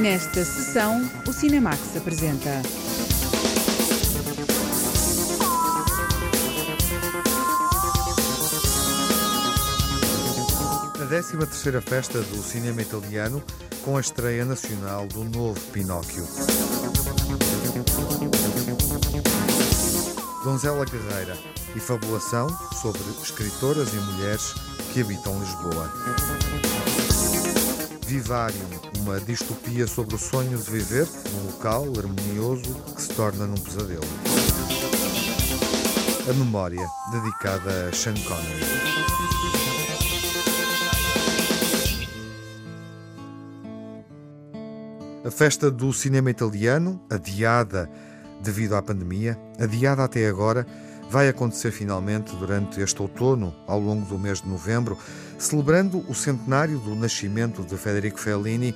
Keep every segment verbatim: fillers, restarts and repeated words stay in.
Nesta sessão, o Cinemax apresenta a décima terceira Festa do Cinema Italiano, com a estreia nacional do novo Pinóquio. Donzela Guerreira e fabulação sobre escritoras e mulheres que habitam Lisboa. Vivário, uma distopia sobre o sonho de viver num local harmonioso que se torna num pesadelo. A memória, dedicada a Sean Connery. A Festa do Cinema Italiano, adiada devido à pandemia, adiada até agora, vai acontecer finalmente durante este outono, ao longo do mês de novembro, celebrando o centenário do nascimento de Federico Fellini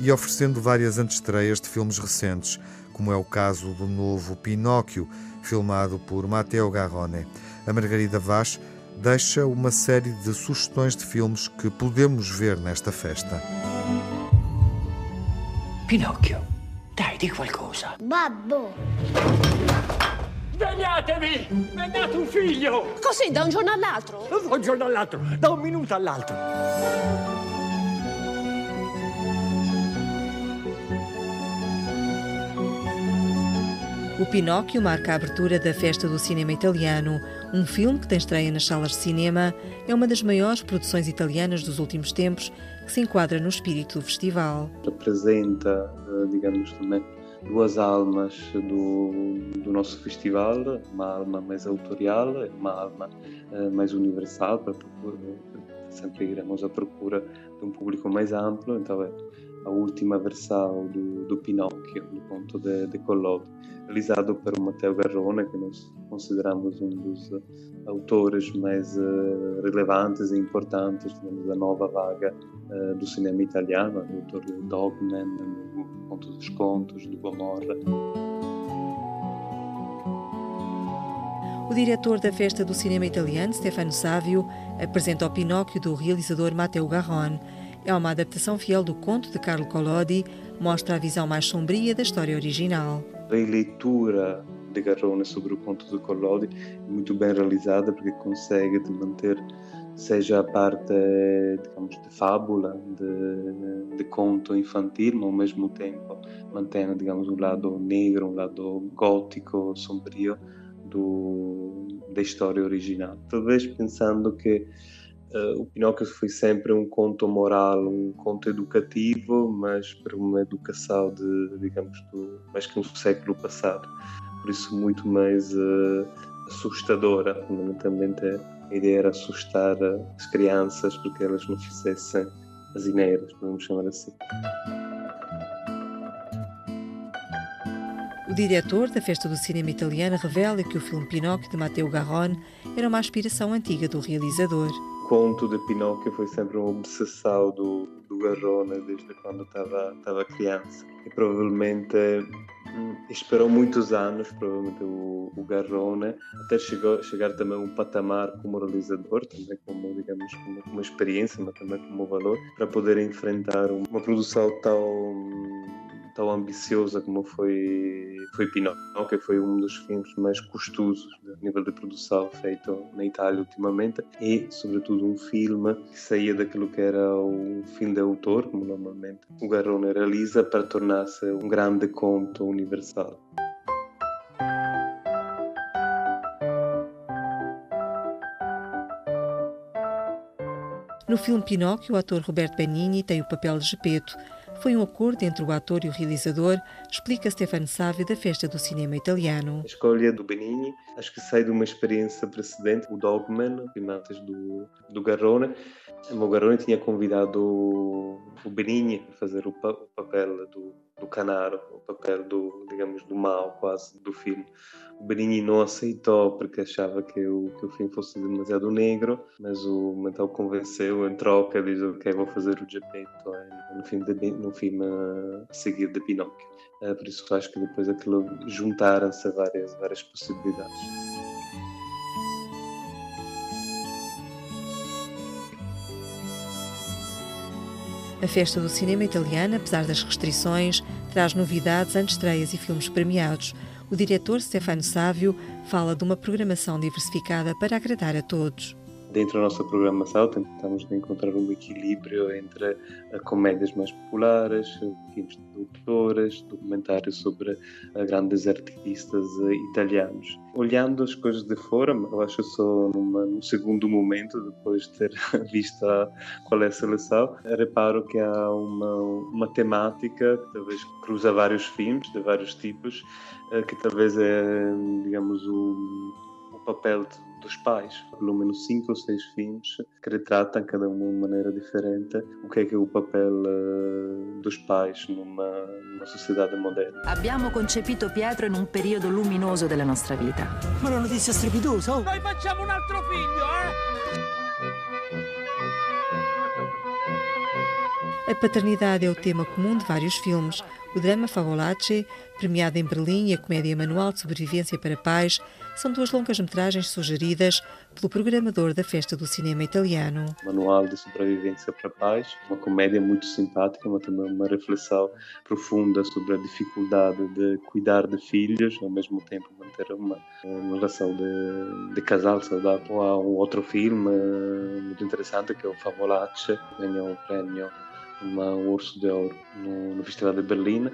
e oferecendo várias antestreias de filmes recentes, como é o caso do novo Pinóquio, filmado por Matteo Garrone. A Margarida Vaz deixa uma série de sugestões de filmes que podemos ver nesta festa. Pinocchio, dai, di qualcosa. Babbo! Svegliatevi! Mi è nato un figlio! Così, da un giorno all'altro? Da un giorno all'altro, da un minuto all'altro. O Pinóquio marca a abertura da Festa do Cinema Italiano, um filme que tem estreia nas salas de cinema, é uma das maiores produções italianas dos últimos tempos, que se enquadra no espírito do festival. Apresenta, digamos também, duas almas do, do nosso festival, uma alma mais autorial e uma alma eh, mais universal, porque sempre iremos à procura de um público mais amplo, então é a última versão do, do Pinóquio, do conto de, de Collodi, realizado por Matteo Garrone, que nós consideramos um dos autores mais uh, relevantes e importantes da nova vaga uh, do cinema italiano, autor do Dogman, do Conto dos Contos, do Gomorra. O diretor da Festa do Cinema Italiano, Stefano Savio, apresenta o Pinóquio do realizador Matteo Garrone. É uma adaptação fiel do conto de Carlo Collodi, mostra a visão mais sombria da história original. A releitura de Garrone sobre o conto de Collodi é muito bem realizada, porque consegue manter, seja a parte, digamos, de fábula, de, de conto infantil, mas ao mesmo tempo mantendo, digamos, um lado negro, um lado gótico, sombrio do, da história original. Talvez pensando que Uh, o Pinóquio foi sempre um conto moral, um conto educativo, mas para uma educação de, digamos, do, mais que um século passado. Por isso, muito mais uh, assustadora. Fundamentalmente, a ideia era assustar as crianças porque elas não fizessem as asneiras, podemos chamar assim. O diretor da Festa do Cinema Italiano revela que o filme Pinóquio de Matteo Garrone era uma aspiração antiga do realizador. O conto de Pinóquio foi sempre uma obsessão do, do Garrone desde quando estava criança. E provavelmente esperou muitos anos, provavelmente o, o Garrone, até chegou, chegar também a um patamar como realizador, também como, digamos, como, como experiência, mas também como valor, para poder enfrentar uma produção tão... tão ambiciosa como foi, foi Pinóquio, que foi um dos filmes mais custosos a nível de produção feito na Itália ultimamente, e sobretudo um filme que saía daquilo que era um filme de autor, como normalmente o Garrone realiza, para tornar-se um grande conto universal. No filme Pinóquio, o ator Roberto Benigni tem o papel de Geppetto. Foi um acordo entre o ator e o realizador, explica Stefano Savio da Festa do Cinema Italiano. A escolha do Benigni acho que sai de uma experiência precedente, o Dogman, antes do, do Garrone. O Garrone tinha convidado o Benigni para fazer o, pa, o papel do, do Canaro, o papel do, digamos, do mal quase do filme. O Benigni não aceitou porque achava que o, que o filme fosse demasiado negro, mas o Matteo convenceu, em troca, diz ok, vou fazer o Geppetto no filme de um filme a seguir de Pinóquio. Por isso acho que depois aquilo juntaram-se várias, várias possibilidades. A A Festa do Cinema Italiana, apesar das restrições, traz novidades, antestreias e filmes premiados. O diretor Stefano Savio fala de uma programação diversificada para agradar a todos. Dentro da nossa programação tentamos encontrar um equilíbrio entre comédias mais populares, filmes de autores, documentários sobre grandes artistas italianos. Olhando as coisas de fora, eu acho só numa, num segundo momento, depois de ter visto qual é a seleção, reparo que há uma, uma temática que talvez cruza vários filmes de vários tipos, que talvez é, digamos, o, o papel de dos pais, pelo menos cinco ou seis filmes que retratam cada um de uma maneira diferente o que é que é o papel uh, dos pais numa, numa sociedade moderna. Abbiamo concepito Pietro in un periodo luminoso della nostra vita. Ma una notizia strepitosa! Oh. Noi facciamo un altro figlio, eh? A paternidade é o tema comum de vários filmes. O drama Favolacci, premiado em Berlim, e a comédia Manual de Sobrevivência para Pais são duas longas-metragens sugeridas pelo programador da Festa do Cinema Italiano. Manual de Sobrevivência para Pais, uma comédia muito simpática, mas também uma reflexão profunda sobre a dificuldade de cuidar de filhos, ao mesmo tempo manter uma, uma relação de, de casal saudável. Há um outro filme muito interessante que é o Favolacci, que ganhou o prémio uma Urso de Ouro no, no Festival de Berlim,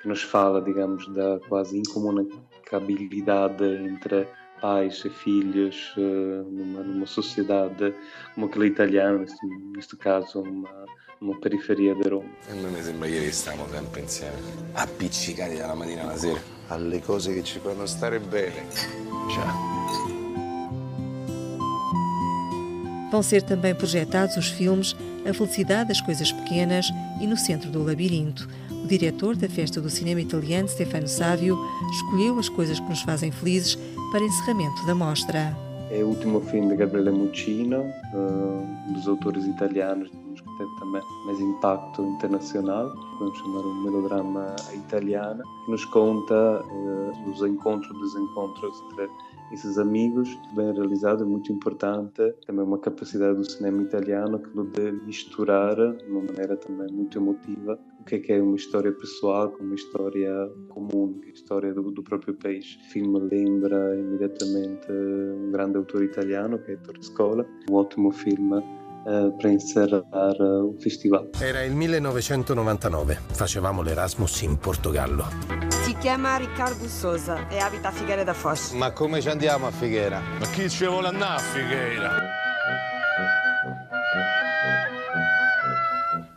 que nos fala, digamos, da quase incomunicabilidade entre pais e filhos numa, numa sociedade como aquela italiana, neste, neste caso uma, uma periferia de Roma. E mi sembra che stiamo sempre insieme, appiccicati dalla mattina alla sera, alle cose che ci fanno stare bene. Ciao. Vão ser também projetados os filmes A Felicidade das Coisas Pequenas e No Centro do Labirinto. O diretor da Festa do Cinema Italiano, Stefano Savio, escolheu as coisas que nos fazem felizes para encerramento da mostra. É o último filme de Gabriele Muccino, um dos autores italianos que teve também mais impacto internacional, podemos chamar um melodrama italiano, que nos conta uh, os encontros e desencontros entre esses amigos. Bem realizado, é muito importante, também uma capacidade do cinema italiano que pode misturar de uma maneira também muito emotiva o que é que é uma história pessoal com uma história comum, a história do, do próprio país. O filme lembra imediatamente um grande autor italiano, que é Ettore Scola, um ótimo filme Uh, per encerrar uh, un festival. Era il millenovecentonovantanove, facevamo l'Erasmus in Portogallo. Si chiama Riccardo Sosa e abita a Figueira da Foz. Ma come ci andiamo a Figueira? Ma chi ci vuole andare a Figueira?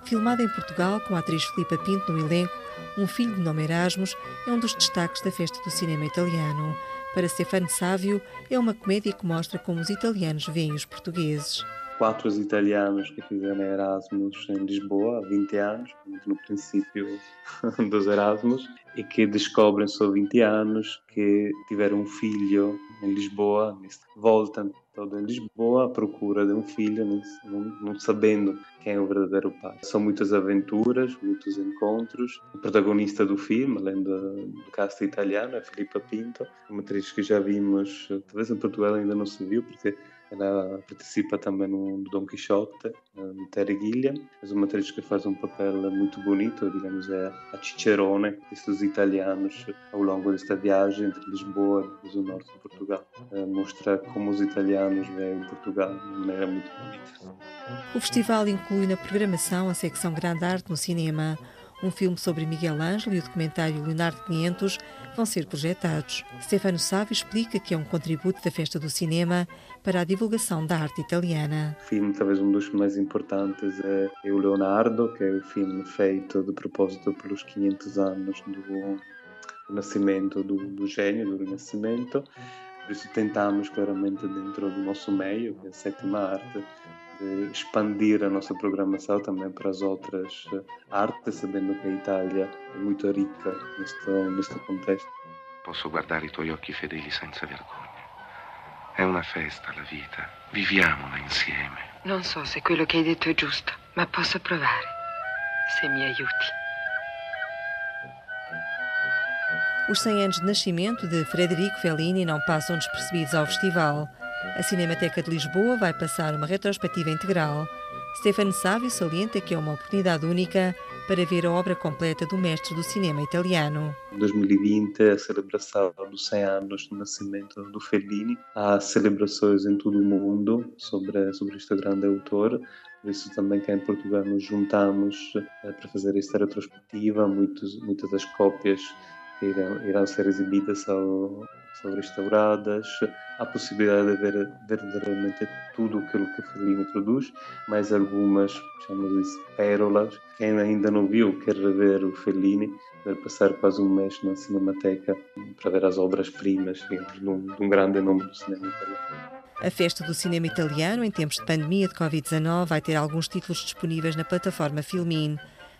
Filmada em Portugal, com a atriz Filipa Pinto no elenco, Um Filho de Nome Erasmus é um dos destaques da Festa do Cinema Italiano. Para Stefano Savio, é uma comédia que mostra como os italianos veem os portugueses. Quatro italianos que fizeram Erasmus em Lisboa há vinte anos, no princípio dos Erasmus, e que descobrem só vinte anos que tiveram um filho em Lisboa, voltam todos em Lisboa à procura de um filho, não, não sabendo quem é o verdadeiro pai. São muitas aventuras, muitos encontros. O protagonista do filme, além do, do cast italiano, é Filipa Pinto, uma atriz que já vimos, talvez em Portugal ainda não se viu, porque ela participa também no Don Quixote, no Terry Gilliam. É uma atriz que faz um papel muito bonito, digamos, é a Cicerone destes italianos ao longo desta viagem entre Lisboa e depois o norte de Portugal. Mostra como os italianos veem Portugal de uma maneira muito bonita. O festival inclui na programação a secção Grande Arte no Cinema. Um filme sobre Miguel Ângelo e o documentário Leonardo quinhentos vão ser projetados. Stefano Savio explica que é um contributo da Festa do Cinema para a divulgação da arte italiana. O filme, talvez um dos mais importantes, é o Leonardo, que é o filme feito de propósito pelos quinhentos anos do nascimento do, do gênio, do Renascimento. Por isso tentamos, claramente, dentro do nosso meio, que é a sétima arte, de expandir a nossa programação também para as outras artes, sabendo que a Itália é muito rica neste, neste contexto. Posso guardar i tuoi occhi fedeli senza vergogna. È una festa la vita, viviamola insieme. Non so se quello che hai detto è giusto, ma posso provare, se mi aiuti. Os cem anos de nascimento de Federico Fellini não passam despercebidos ao festival. A Cinemateca de Lisboa vai passar uma retrospectiva integral. Stefano Savio salienta que é uma oportunidade única para ver a obra completa do mestre do cinema italiano. Em dois mil e vinte, a celebração dos cem anos do nascimento do Fellini. Há celebrações em todo o mundo sobre, sobre este grande autor. Por isso também cá em Portugal nos juntamos para fazer esta retrospectiva. Muitos, muitas das cópias que irão, irão ser exibidas são, são restauradas. Há a possibilidade de ver verdadeiramente tudo aquilo que Fellini produz, mas algumas, chamamos isso, pérolas. Quem ainda não viu quer rever o Fellini, vai passar quase um mês na Cinemateca para ver as obras-primas de um, de um grande nome do cinema italiano. A Festa do Cinema Italiano, em tempos de pandemia de covid dezenove, vai ter alguns títulos disponíveis na plataforma Filmin.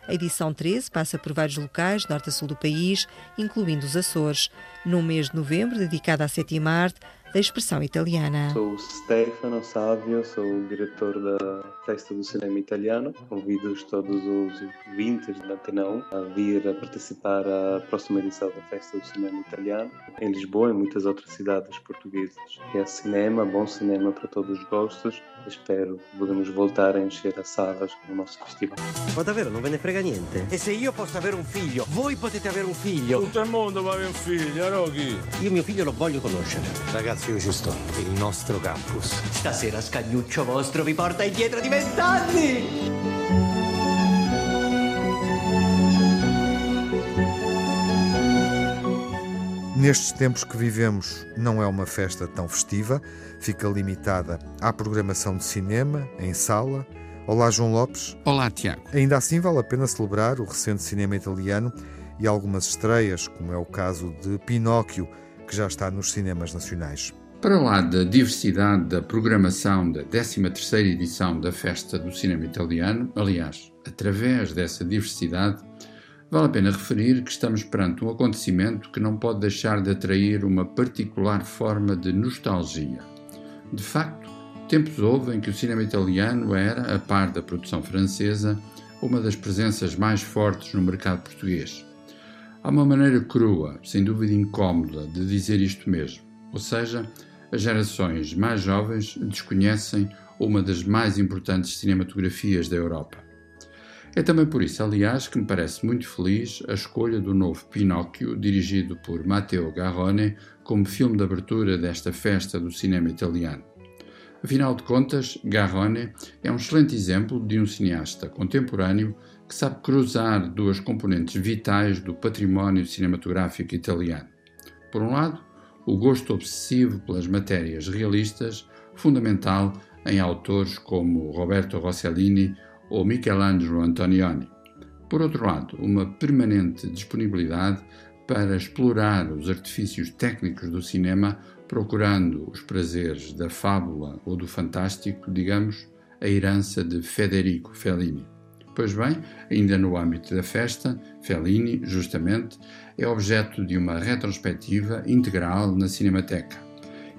A edição treze passa por vários locais, norte a sul do país, incluindo os Açores, num mês de novembro dedicado à sétima arte da expressão italiana. Sou Stefano Savio, sou o diretor da Festa do Cinema Italiano. Convido-os todos os ouvintes da Antena um a vir a participar da próxima edição da Festa do Cinema Italiano, em Lisboa e muitas outras cidades portuguesas. É cinema, bom cinema para todos os gostos. Espero que podemos voltar a encher as salas do nosso festival. Ma davvero non ve ne frega niente? E se io posso avere un figlio, voi potete avere un figlio. Tutto il mondo va avere un figlio, Rocky. Io mio figlio lo voglio conoscere. Ragazzi, io ci sto, il nostro campus. Stasera Scagnuccio vostro vi porta indietro di vent'anni! Nestes tempos que vivemos, não é uma festa tão festiva, fica limitada à programação de cinema, em sala. Olá, João Lopes. Olá, Tiago. Ainda assim, vale a pena celebrar o recente cinema italiano e algumas estreias, como é o caso de Pinóquio, que já está nos cinemas nacionais. Para lá da diversidade da programação da décima terceira edição da Festa do Cinema Italiano, aliás, através dessa diversidade, vale a pena referir que estamos perante um acontecimento que não pode deixar de atrair uma particular forma de nostalgia. De facto, tempos houve em que o cinema italiano era, a par da produção francesa, uma das presenças mais fortes no mercado português. Há uma maneira crua, sem dúvida incómoda, de dizer isto mesmo, ou seja, as gerações mais jovens desconhecem uma das mais importantes cinematografias da Europa. É também por isso, aliás, que me parece muito feliz a escolha do novo Pinóquio, dirigido por Matteo Garrone, como filme de abertura desta Festa do Cinema Italiano. Afinal de contas, Garrone é um excelente exemplo de um cineasta contemporâneo que sabe cruzar duas componentes vitais do património cinematográfico italiano. Por um lado, o gosto obsessivo pelas matérias realistas, fundamental em autores como Roberto Rossellini ou Michelangelo Antonioni. Por outro lado, uma permanente disponibilidade para explorar os artifícios técnicos do cinema, procurando os prazeres da fábula ou do fantástico, digamos, a herança de Federico Fellini. Pois bem, ainda no âmbito da festa, Fellini, justamente, é objeto de uma retrospectiva integral na Cinemateca.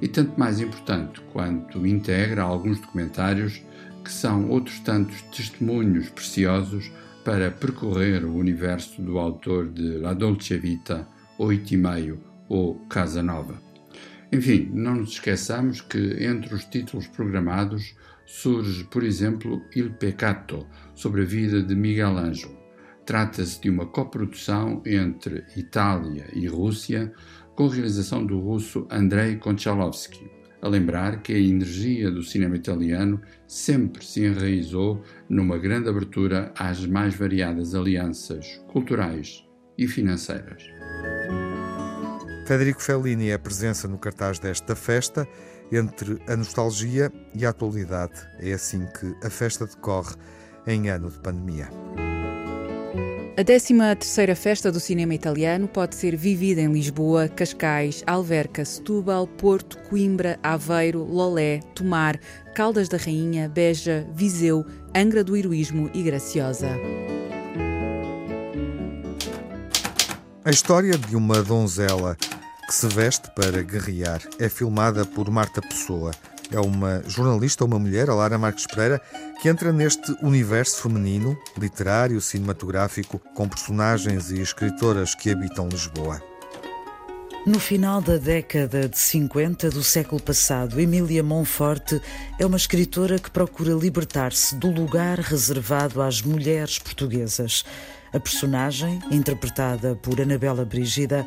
E tanto mais importante quanto integra alguns documentários que são outros tantos testemunhos preciosos para percorrer o universo do autor de La Dolce Vita, Oito e Meio ou Casa Nova. Enfim, não nos esqueçamos que entre os títulos programados surge, por exemplo, Il Peccato, sobre a vida de Miguel Ângelo. Trata-se de uma coprodução entre Itália e Rússia, com realização do russo Andrei Konchalovsky. A lembrar que a energia do cinema italiano sempre se enraizou numa grande abertura às mais variadas alianças culturais e financeiras. Federico Fellini é a presença no cartaz desta festa, entre a nostalgia e a atualidade. É assim que a festa decorre em ano de pandemia. A décima terceira Festa do Cinema Italiano pode ser vivida em Lisboa, Cascais, Alverca, Setúbal, Porto, Coimbra, Aveiro, Lolé, Tomar, Caldas da Rainha, Beja, Viseu, Angra do Heroísmo e Graciosa. A história de uma donzela que se veste para guerrear é filmada por Marta Pessoa. É uma jornalista, uma mulher, a Lara Marques Pereira, que entra neste universo feminino, literário, cinematográfico, com personagens e escritoras que habitam Lisboa. No final da década de cinquenta do século passado, Emília Monforte é uma escritora que procura libertar-se do lugar reservado às mulheres portuguesas. A personagem, interpretada por Anabela Brígida,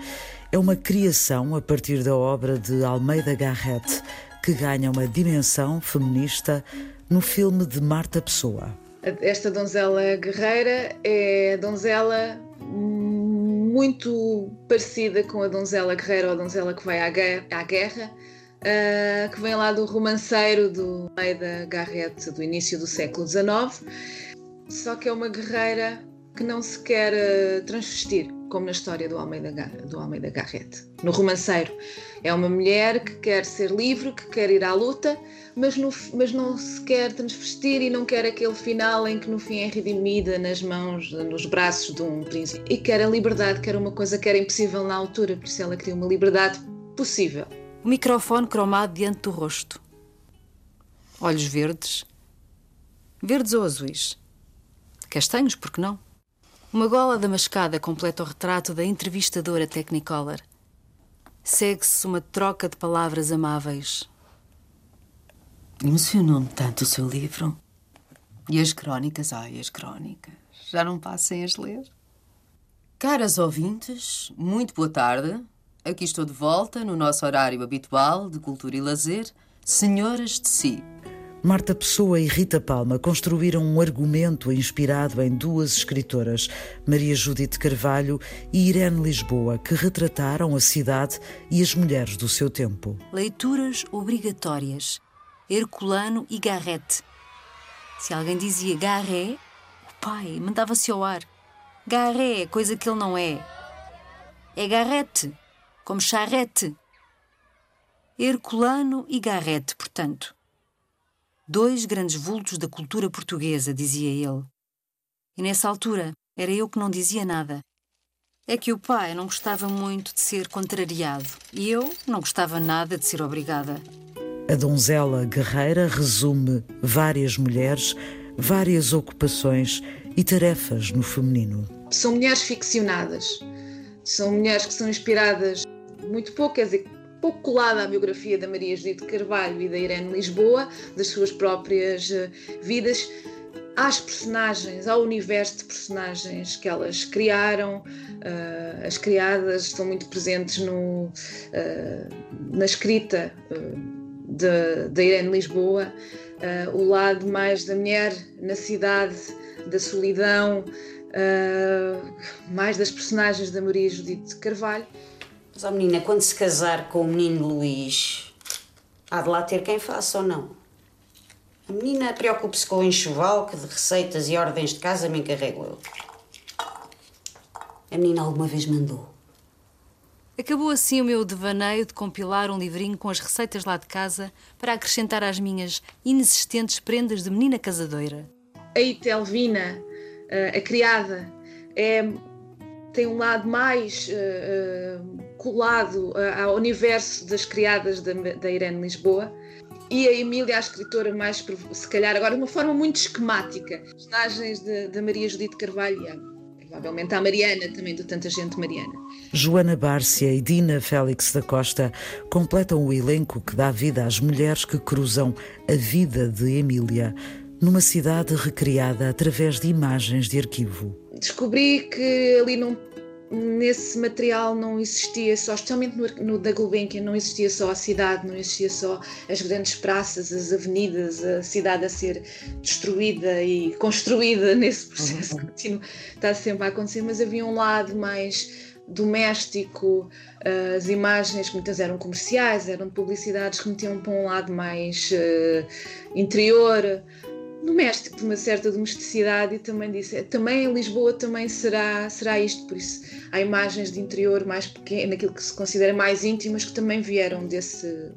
é uma criação a partir da obra de Almeida Garrett, que ganha uma dimensão feminista no filme de Marta Pessoa. Esta donzela guerreira é donzela muito parecida com a donzela guerreira ou a donzela que vai à guerra, à guerra uh, que vem lá do romanceiro do Almeida Garrett do início do século dezenove, só que é uma guerreira que não se quer uh, transvestir, como na história do Almeida, do Almeida Garrett. No romanceiro é uma mulher que quer ser livre, que quer ir à luta, mas, no, mas não se quer transvestir e não quer aquele final em que no fim é redimida nas mãos, nos braços de um príncipe. E quer a liberdade, quer uma coisa que era impossível na altura, por isso ela queria uma liberdade possível. O microfone cromado diante do rosto. Olhos verdes. Verdes ou azuis? Castanhos, por que não? Uma gola damascada completa o retrato da entrevistadora Technicolor. Segue-se uma troca de palavras amáveis. Emocionou-me tanto o seu livro. E as crónicas, ai, as crónicas. Já não passem a ler. Caras ouvintes, muito boa tarde. Aqui estou de volta no nosso horário habitual de cultura e lazer. Senhoras de si. Marta Pessoa e Rita Palma construíram um argumento inspirado em duas escritoras, Maria Judite Carvalho e Irene Lisboa, que retrataram a cidade e as mulheres do seu tempo. Leituras obrigatórias. Herculano e Garrett. Se alguém dizia Garrett, o pai mandava-se ao ar. Garrett é coisa que ele não é. É Garrett, como charrete. Herculano e Garrett, portanto. Dois grandes vultos da cultura portuguesa, dizia ele. E nessa altura, era eu que não dizia nada. É que o pai não gostava muito de ser contrariado. E eu não gostava nada de ser obrigada. A donzela guerreira resume várias mulheres, várias ocupações e tarefas no feminino. São mulheres ficcionadas. São mulheres que são inspiradas muito pouco, quer dizer, pouco colada à biografia da Maria Judite Carvalho e da Irene Lisboa, das suas próprias vidas, às personagens, ao universo de personagens que elas criaram. Uh, as criadas estão muito presentes no, uh, na escrita uh, da Irene Lisboa, uh, o lado mais da mulher na cidade, da solidão, uh, mais das personagens da Maria Judite Carvalho. Mas, ó, menina, quando se casar com o menino Luís, há de lá ter quem faça ou não? A menina preocupe-se com o enxoval, que de receitas e ordens de casa me encarrego eu. A menina alguma vez mandou. Acabou assim o meu devaneio de compilar um livrinho com as receitas lá de casa para acrescentar às minhas inexistentes prendas de menina casadeira. A Itelvina, a criada, é... tem um lado mais uh, colado ao universo das criadas da, da Irene Lisboa, e a Emília, a escritora, mais, se calhar agora, de uma forma muito esquemática. Personagens da Maria Judite Carvalho e, provavelmente, a Mariana, também do Tanta Gente Mariana. Joana Bárcia e Dina Félix da Costa completam o elenco que dá vida às mulheres que cruzam a vida de Emília, numa cidade recriada através de imagens de arquivo. Descobri que ali não, nesse material não existia só, especialmente no, no da Gulbenkian, não existia só a cidade, não existia só as grandes praças, as avenidas, a cidade a ser destruída e construída nesse processo uhum. contínuo. Está sempre a acontecer, mas havia um lado mais doméstico, as imagens que muitas eram comerciais, eram de publicidades que metiam para um lado mais uh, interior, doméstico, de uma certa domesticidade, e também disse, também em Lisboa também será, será isto, por isso há imagens de interior mais pequeno, naquilo que se considera mais íntimas, que também vieram desse,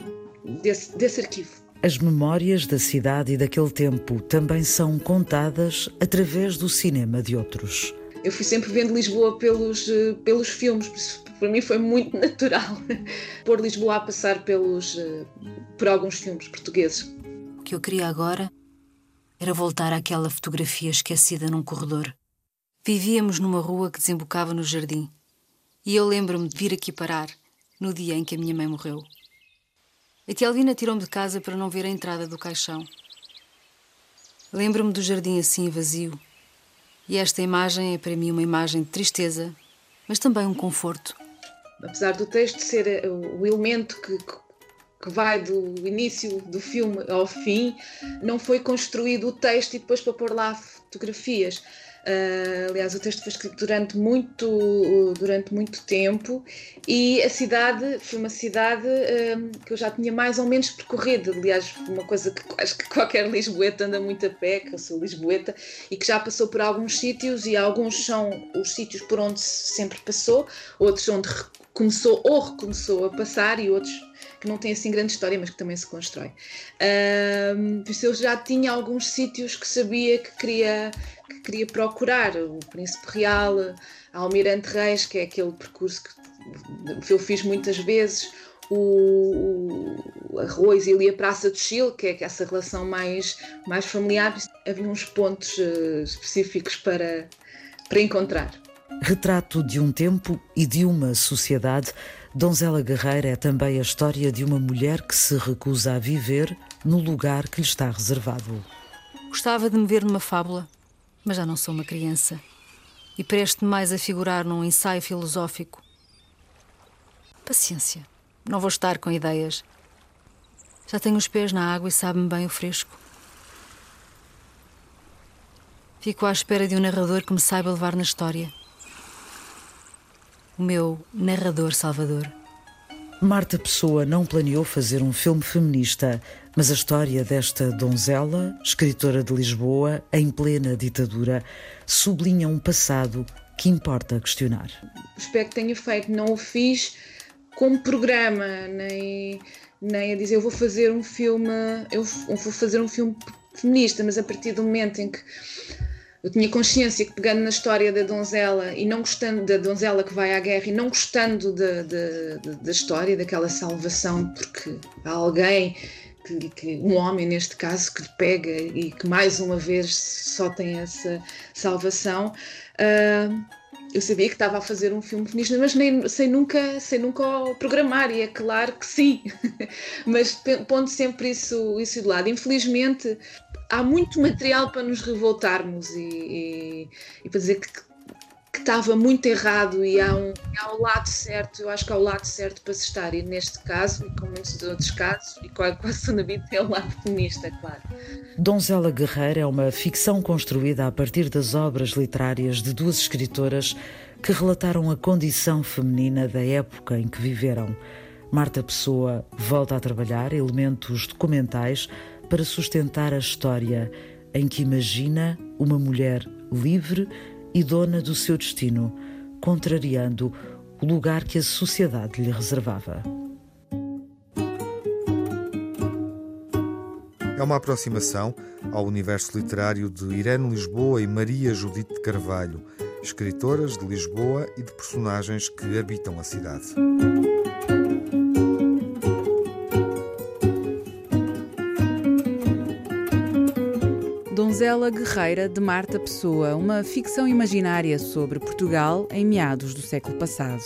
desse, desse arquivo. As memórias da cidade e daquele tempo também são contadas através do cinema de outros. Eu fui sempre vendo Lisboa pelos, pelos filmes, por isso para mim foi muito natural pôr Lisboa a passar pelos, por alguns filmes portugueses. O que eu queria agora era voltar àquela fotografia esquecida num corredor. Vivíamos numa rua que desembocava no jardim. E eu lembro-me de vir aqui parar, no dia em que a minha mãe morreu. A tia Aldina tirou-me de casa para não ver a entrada do caixão. Lembro-me do jardim assim vazio. E esta imagem é para mim uma imagem de tristeza, mas também um conforto. Apesar do texto ser o elemento que, que vai do início do filme ao fim, não foi construído o texto e depois para pôr lá fotografias. Uh, aliás, o texto foi escrito durante muito, durante muito tempo e a cidade foi uma cidade um, que eu já tinha mais ou menos percorrido. Aliás, uma coisa que acho que qualquer lisboeta anda muito a pé, que eu sou lisboeta, e que já passou por alguns sítios, e alguns são os sítios por onde sempre passou, outros onde começou ou recomeçou a passar, e outros que não tem assim grande história, mas que também se constrói. Um, por isso eu já tinha alguns sítios que sabia que queria, que queria procurar. O Príncipe Real, a Almirante Reis, que é aquele percurso que eu fiz muitas vezes, o, o Arroz e ali a Praça do Chile, que é essa relação mais, mais familiar. Havia uns pontos uh, específicos para, para encontrar. Retrato de um tempo e de uma sociedade, Donzela Guerreira é também a história de uma mulher que se recusa a viver no lugar que lhe está reservado. Gostava de me ver numa fábula, mas já não sou uma criança e presto-me mais a figurar num ensaio filosófico. Paciência, não vou estar com ideias. Já tenho os pés na água e sabe-me bem o fresco. Fico à espera de um narrador que me saiba levar na história. O meu narrador salvador. Marta Pessoa não planeou fazer um filme feminista, mas a história desta donzela, escritora de Lisboa, em plena ditadura, sublinha um passado que importa questionar. Espero que tenha feito, não o fiz como programa, nem, nem a dizer eu vou fazer um filme, eu vou fazer um filme feminista, mas a partir do momento em que eu tinha consciência que, pegando na história da donzela e não gostando da donzela que vai à guerra e não gostando da história, daquela salvação, porque há alguém, que, que, um homem neste caso, que pega e que mais uma vez só tem essa salvação, uh, eu sabia que estava a fazer um filme feminista, mas nem, sem, nunca, sem nunca o programar, e é claro que sim, mas pondo sempre isso, isso de lado. Infelizmente, há muito material para nos revoltarmos e, e, e para dizer que, que estava muito errado, e há um, há um lado certo, eu acho que há o lado certo para se estar, e neste caso, e com muitos outros casos, e quase toda a vida é o lado feminista, claro. Donzela Guerreira é uma ficção construída a partir das obras literárias de duas escritoras que relataram a condição feminina da época em que viveram. Marta Pessoa volta a trabalhar elementos documentais para sustentar a história em que imagina uma mulher livre e dona do seu destino, contrariando o lugar que a sociedade lhe reservava. É uma aproximação ao universo literário de Irene Lisboa e Maria Judite Carvalho, escritoras de Lisboa e de personagens que habitam a cidade. Donzela Guerreira, de Marta Pessoa, uma ficção imaginária sobre Portugal em meados do século passado.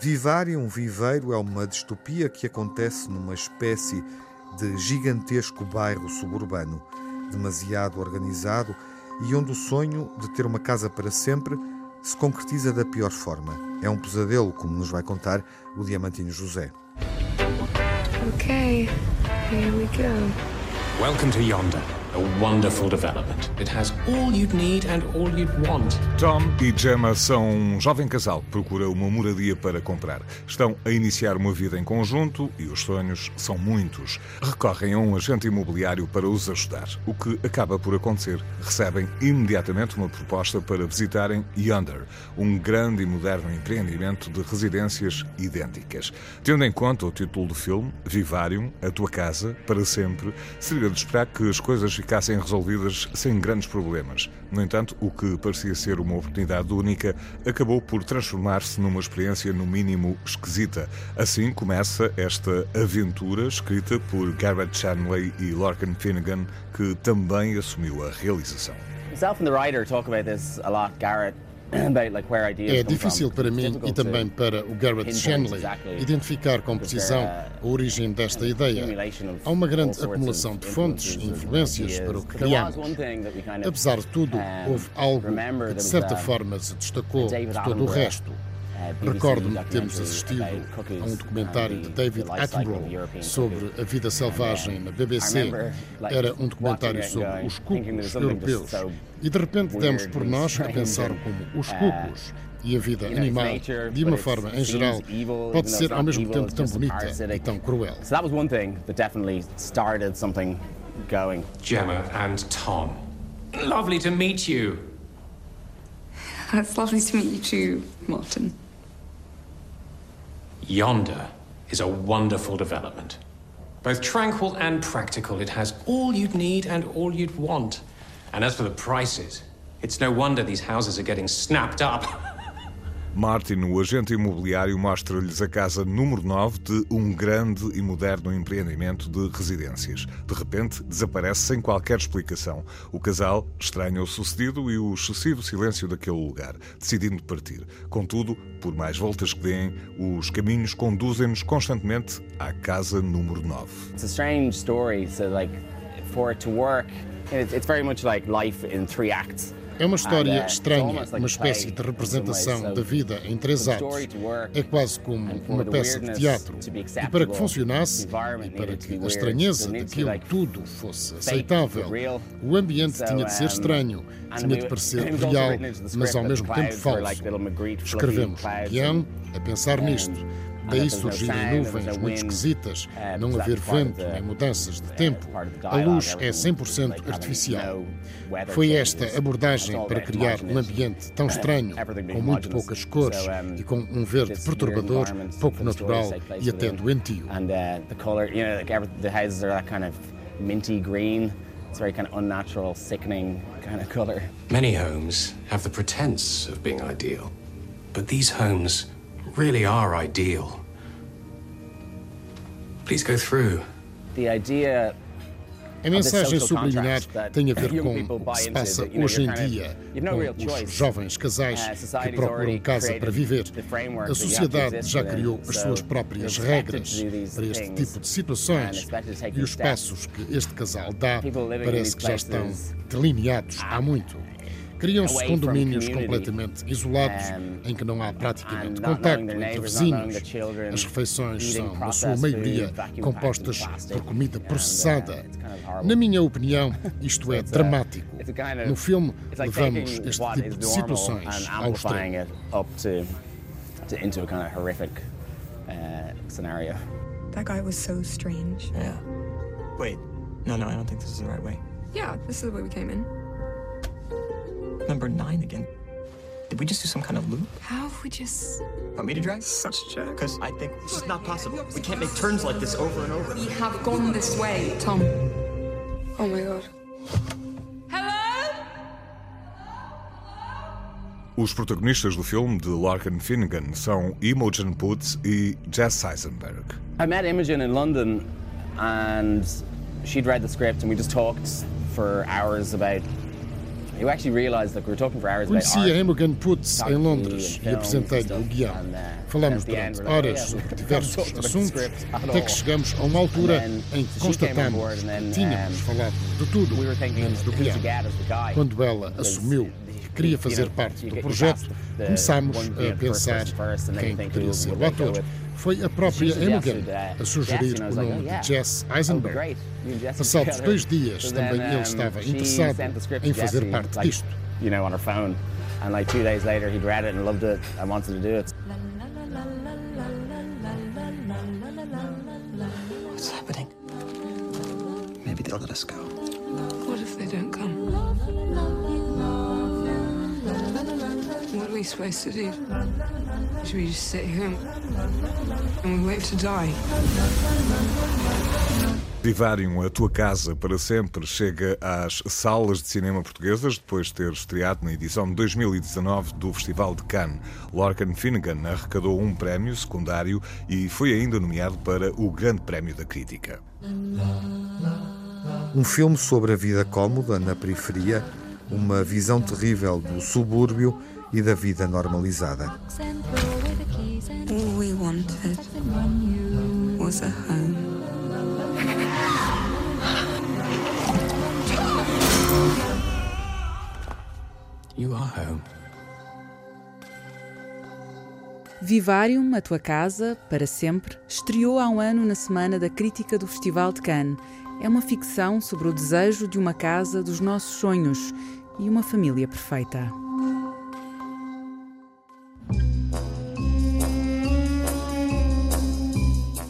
Vivário, um viveiro, é uma distopia que acontece numa espécie de gigantesco bairro suburbano, demasiado organizado e onde o sonho de ter uma casa para sempre se concretiza da pior forma. É um pesadelo, como nos vai contar o Diamantino José. Okay, here we go. Welcome to Yonder, a wonderful development. It has all you'd need and all you'd want. Tom e Gemma são um jovem casal que procura uma moradia para comprar. Estão a iniciar uma vida em conjunto e os sonhos são muitos. Recorrem a um agente imobiliário para os ajudar. O que acaba por acontecer. Recebem imediatamente uma proposta para visitarem Yonder, um grande e moderno empreendimento de residências idênticas. Tendo em conta o título do filme, Vivarium, a tua casa, para sempre, seria de esperar que as coisas ficassem resolvidas sem grandes problemas problemas. No entanto, o que parecia ser uma oportunidade única acabou por transformar-se numa experiência no mínimo esquisita. Assim começa esta aventura escrita por Garrett Shanley e Lorcan Finnegan, que também assumiu a realização. É difícil para mim e também para o Garrett Shanley identificar com precisão a origem desta ideia. Há uma grande acumulação de fontes e influências para o que criamos. Apesar de tudo, houve algo que de certa forma se destacou de todo o resto. Recordo-me que temos assistido a um documentário de David Attenborough sobre a vida selvagem na B B C. Era um documentário sobre os cucos europeus. E de repente demos por nós a pensar como os cucos e a vida animal, de uma forma em geral, pode ser ao mesmo tempo tão bonita e tão cruel. Gemma and Tom. Lovely to meet you. It's lovely to meet you too, Martin. Yonder is a wonderful development. Both tranquil and practical, it has all you'd need and all you'd want. And as for the prices, it's no wonder these houses are getting snapped up. Martin, o agente imobiliário, mostra-lhes a casa número nove de um grande e moderno empreendimento de residências. De repente, desaparece sem qualquer explicação. O casal estranha o sucedido e o excessivo silêncio daquele lugar, decidindo partir. Contudo, por mais voltas que deem, os caminhos conduzem-nos constantemente à casa número nove. It's a strange story, so like for it to work, it's very much like life in three acts. É uma história estranha, uma espécie de representação da vida em três atos. É quase como uma peça de teatro. E para que funcionasse, e para que a estranheza daquilo tudo fosse aceitável, o ambiente tinha de ser estranho, tinha de parecer real, mas ao mesmo tempo falso. Escrevemos um guião a pensar nisto. Daí surgirem nuvens muito esquisitas, não haver vento nem mudanças de tempo. A luz é cem por cento artificial. Foi esta abordagem para criar um ambiente tão estranho, com muito poucas cores e com um verde perturbador, pouco natural e até doentio. It's very kind of unnatural, sickening kind of color. Many homes have the pretense of being ideal, but these homes really are ideal. Please go through. The idea A mensagem subliminar tem a ver com o que se passa hoje em dia, com os jovens casais que procuram casa para viver. A sociedade já criou as suas próprias regras para este tipo de situações e os passos que este casal dá parece que já estão delineados há muito. Criam-se condomínios completamente isolados, em que não há praticamente contacto entre vizinhos. As refeições são, na sua maioria, compostas por comida processada. Na minha opinião, isto é dramático. No filme, levamos este tipo de situações ao extremo. That guy was so strange. Yeah. Wait. No, no, I don't think this is the right way. Yeah, this is the way we came in. Number nine again. Did we just do some kind of loop? How have we just... Want me to drive? Such a joke. Because I think this is not possible. We can't make turns like this over and over. We have gone this way, Tom. Oh my God. Os protagonistas do filme de Lorcan Finnegan são Imogen Poots e Jesse Eisenberg. I met Imogen in London and she'd read the script and we just talked for hours about... Conheci a Imogen Poots em Londres e apresentei-lhe o guião. Falámos durante horas sobre diversos assuntos, até que chegamos a uma altura em que constatámos que tínhamos falado de tudo, menos do guião. Quando ela assumiu que queria fazer parte do projeto, começámos a pensar quem poderia ser o ator. Foi a própria Imogen a sugerir o nome de Jesse Eisenberg. Passados dois dias, também ele estava interessado em fazer parte disto. What's happening? Maybe they'll let us go. What if they don't come? What we supposed to do? Should we just sit here and we wait to die? Vivário, A Tua Casa para Sempre, chega às salas de cinema portuguesas depois de ter estreado na edição de dois mil e dezanove do Festival de Cannes. Lorcan Finnegan arrecadou um prémio secundário e foi ainda nomeado para o Grande Prémio da Crítica. Um filme sobre a vida cómoda na periferia, uma visão terrível do subúrbio e da vida normalizada. All we wanted was a home. You are home. Vivário, A Tua Casa para Sempre, estreou há um ano na Semana da Crítica do Festival de Cannes. É uma ficção sobre o desejo de uma casa dos nossos sonhos e uma família perfeita.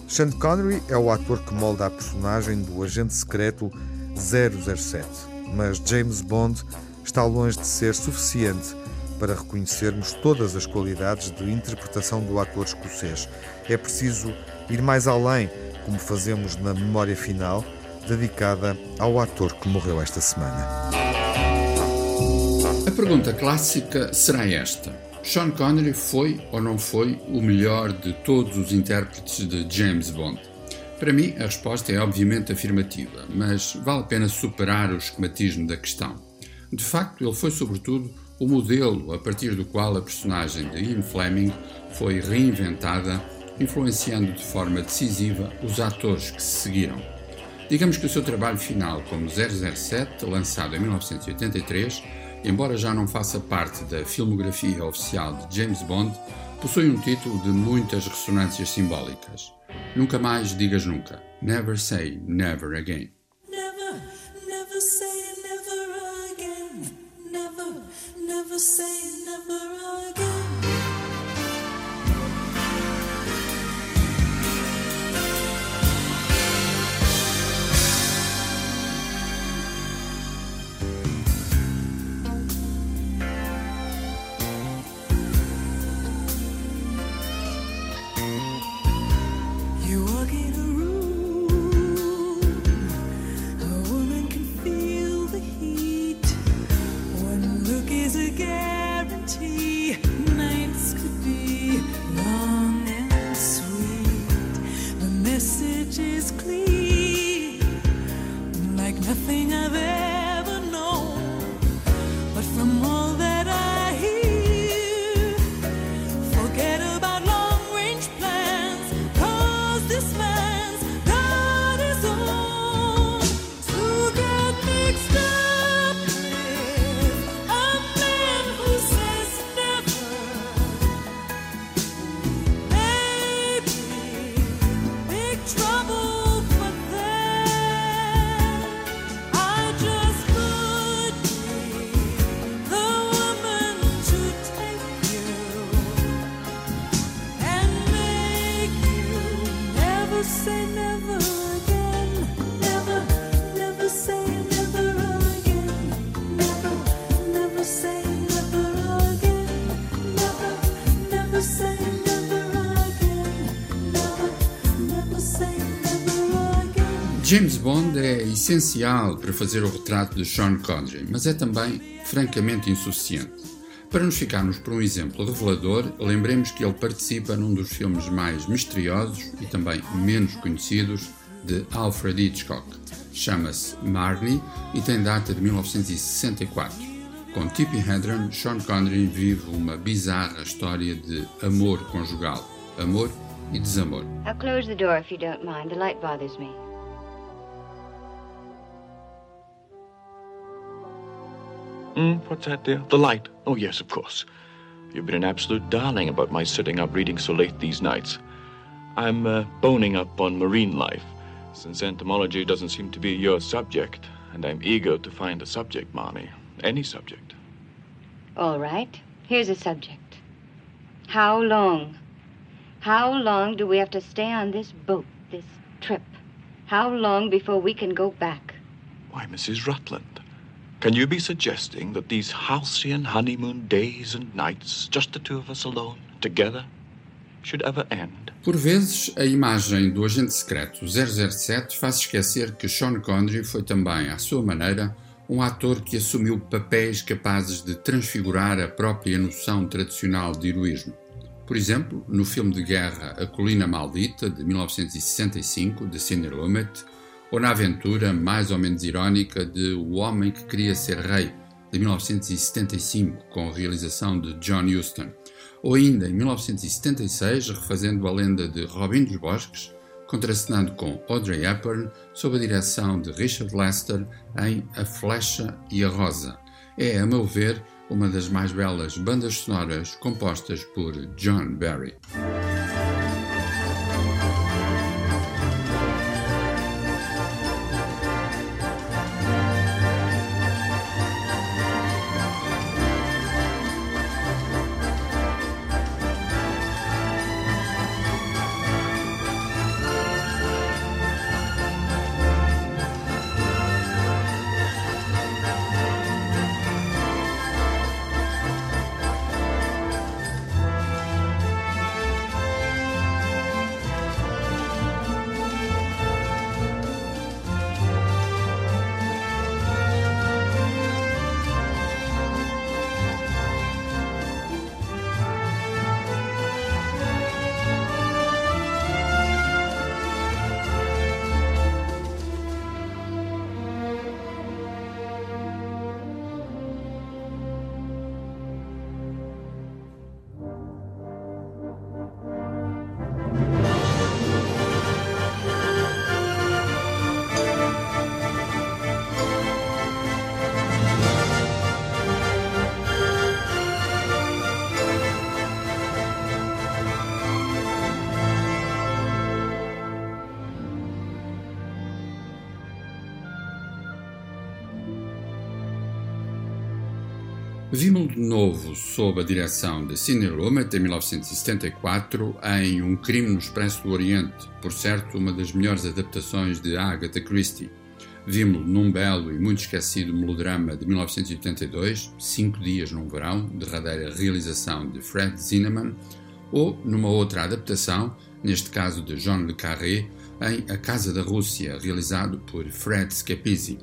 Sean Connery é o ator que molda a personagem do agente secreto zero zero sete, mas James Bond está longe de ser suficiente para reconhecermos todas as qualidades de interpretação do ator escocês. É preciso ir mais além, como fazemos na memória final, dedicada ao ator que morreu esta semana. A pergunta clássica será esta: Sean Connery foi ou não foi o melhor de todos os intérpretes de James Bond? Para mim, a resposta é obviamente afirmativa, mas vale a pena superar o esquematismo da questão. De facto, ele foi sobretudo o modelo a partir do qual a personagem de Ian Fleming foi reinventada, influenciando de forma decisiva os atores que se seguiram. Digamos que o seu trabalho final como zero zero sete, lançado em mil novecentos e oitenta e três, embora já não faça parte da filmografia oficial de James Bond, possui um título de muitas ressonâncias simbólicas. Nunca mais digas nunca. Never say never again. Never, never say never again. Never, never say never again. James Bond é essencial para fazer o retrato de Sean Connery, mas é também francamente insuficiente. Para nos ficarmos por um exemplo revelador, lembremos que ele participa num dos filmes mais misteriosos e também menos conhecidos de Alfred Hitchcock. Chama-se Marnie e tem data de mil novecentos e sessenta e quatro. Com Tippi Hedren, Sean Connery vive uma bizarra história de amor conjugal, amor e desamor. I'll close the door if you don't mind. The light bothers me. Hmm, what's that, dear? The light. Oh, yes, of course. You've been an absolute darling about my sitting up reading so late these nights. I'm uh, boning up on marine life, since entomology doesn't seem to be your subject, and I'm eager to find a subject, Marnie. Any subject. All right. Here's a subject. How long? How long do we have to stay on this boat, this trip? How long before we can go back? Why, Missus Rutland... Can you be suggesting that these halcyon honeymoon days and nights, just the two of us alone, together, should ever end? Por vezes, a imagem do agente secreto zero zero sete faz esquecer que Sean Connery foi também, à sua maneira, um ator que assumiu papéis capazes de transfigurar a própria noção tradicional de heroísmo. Por exemplo, no filme de guerra A Colina Maldita, de mil novecentos e sessenta e cinco, de Sidney Lumet, ou na aventura mais ou menos irónica de O Homem que Queria Ser Rei, de mil novecentos e setenta e cinco, com a realização de John Huston, ou ainda em mil novecentos e setenta e seis, refazendo a lenda de Robin dos Bosques, contracenando com Audrey Hepburn, sob a direção de Richard Lester, em A Flecha e a Rosa. É, a meu ver, uma das mais belas bandas sonoras compostas por John Barry. Vimos de novo sob a direção de Sidney Lumet em mil novecentos e setenta e quatro em Um Crime no Expresso do Oriente, por certo uma das melhores adaptações de Agatha Christie. Vimos num belo e muito esquecido melodrama de mil novecentos e oitenta e dois, Cinco Dias num Verão, derradeira realização de Fred Zinnemann, ou numa outra adaptação, neste caso de John le Carré, em A Casa da Rússia, realizado por Fred Scapisi.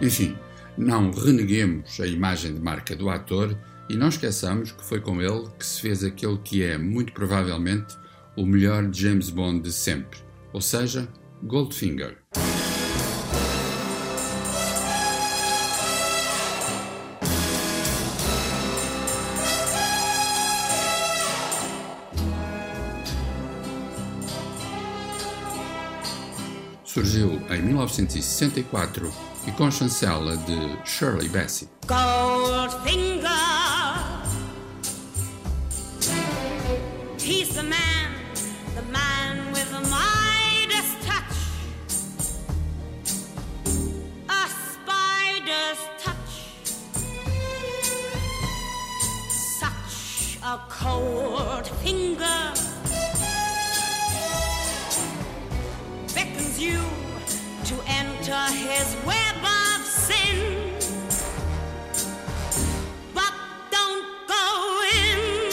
Enfim, não reneguemos a imagem de marca do ator e não esqueçamos que foi com ele que se fez aquele que é, muito provavelmente, o melhor James Bond de sempre, ou seja, Goldfinger. Surgiu em mil novecentos e sessenta e quatro e com a chancela de Shirley Bassey. Goldfinger, he's the man, the man with the Midas touch, a spider's touch, such a cold finger, beckons you to enter his web of sin, but don't go in.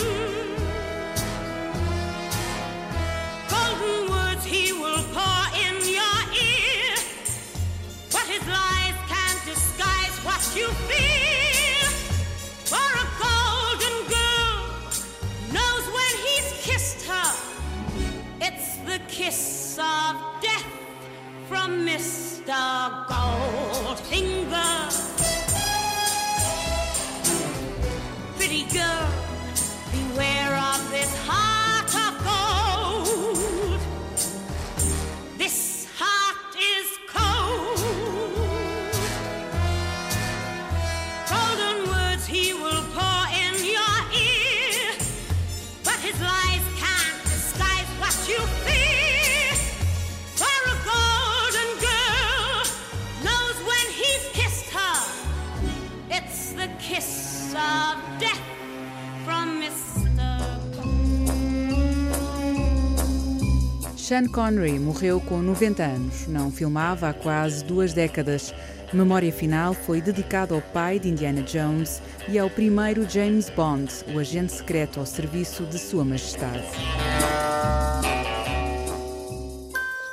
Golden words he will pour in your ear, what his lies can't disguise, what you feel. For a golden girl knows when he's kissed her, it's the kiss of death from mister Goldfinger. Pretty girl, beware of this heart of gold. This heart is cold. Golden words he will pour in your ear, but his lies can't disguise what you feel. Kiss of death from mister Sean Connery morreu com noventa anos, não filmava há quase duas décadas. Memória Final foi dedicada ao pai de Indiana Jones e ao primeiro James Bond, o agente secreto ao serviço de Sua Majestade.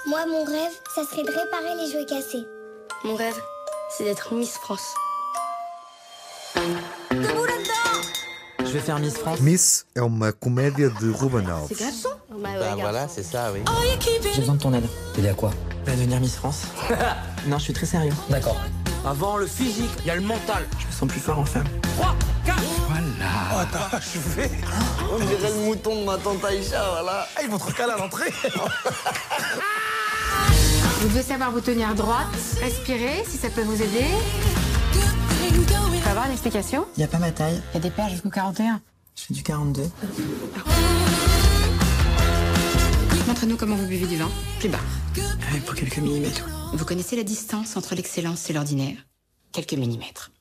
Moi, mon rêve, ça serait de réparer les jouets cassés. Mon rêve, c'est d'être Miss France. Miss é uma comédia de Ruben Alves. Vous devez savoir vous tenir droite, respirer si ça peut vous aider. Tu vas avoir une explication? Il n'y a pas ma taille. Il y a des paires jusqu'au quarante et un. Je fais du quarante-deux. Montrez-nous comment vous buvez du vin. Plus bas. Euh, pour quelques millimètres. Vous connaissez la distance entre l'excellence et l'ordinaire? Quelques millimètres.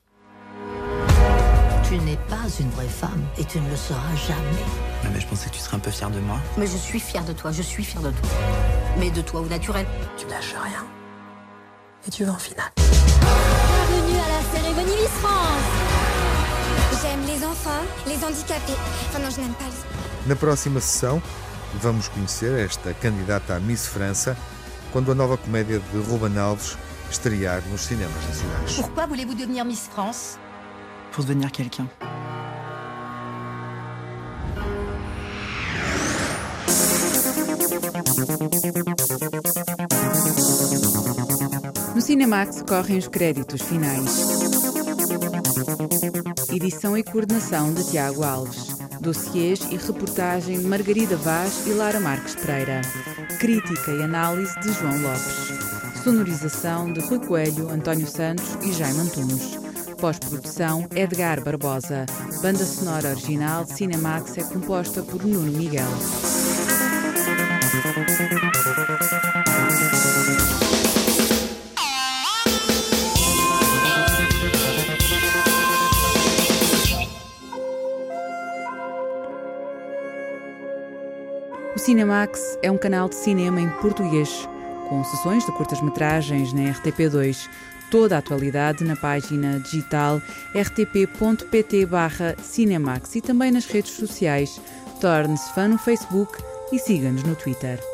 Tu n'es pas une vraie femme et tu ne le seras jamais. Mais, mais je pensais que tu serais un peu fière de moi. Mais je suis fière de toi, je suis fière de toi. Mais de toi au naturel. Tu lâches rien. Et tu vas en finale. Bienvenue à la cérémonie Miss France. J'aime les enfants, les handicapés. Enfin non, je n'aime pas les... Na próxima sessão, vamos conhecer esta candidata à Miss França quando a nova comédia de Ruben Alves estrear nos cinemas nacionais. Pourquoi voulez-vous devenir Miss France? Pour devenir quelqu'un. No Cinemax correm os créditos finais. Edição e coordenação de Tiago Alves. Dossiês e reportagem de Margarida Vaz e Lara Marques Pereira. Crítica e análise de João Lopes. Sonorização de Rui Coelho, António Santos e Jaime Antunes. Pós-produção Edgar Barbosa. Banda sonora original de Cinemax é composta por Nuno Miguel. O Cinemax é um canal de cinema em português, com sessões de curtas-metragens na R T P dois. Toda a atualidade na página digital r t p ponto p t barra Cinemax e também nas redes sociais. Torne-se fã no Facebook e siga-nos no Twitter.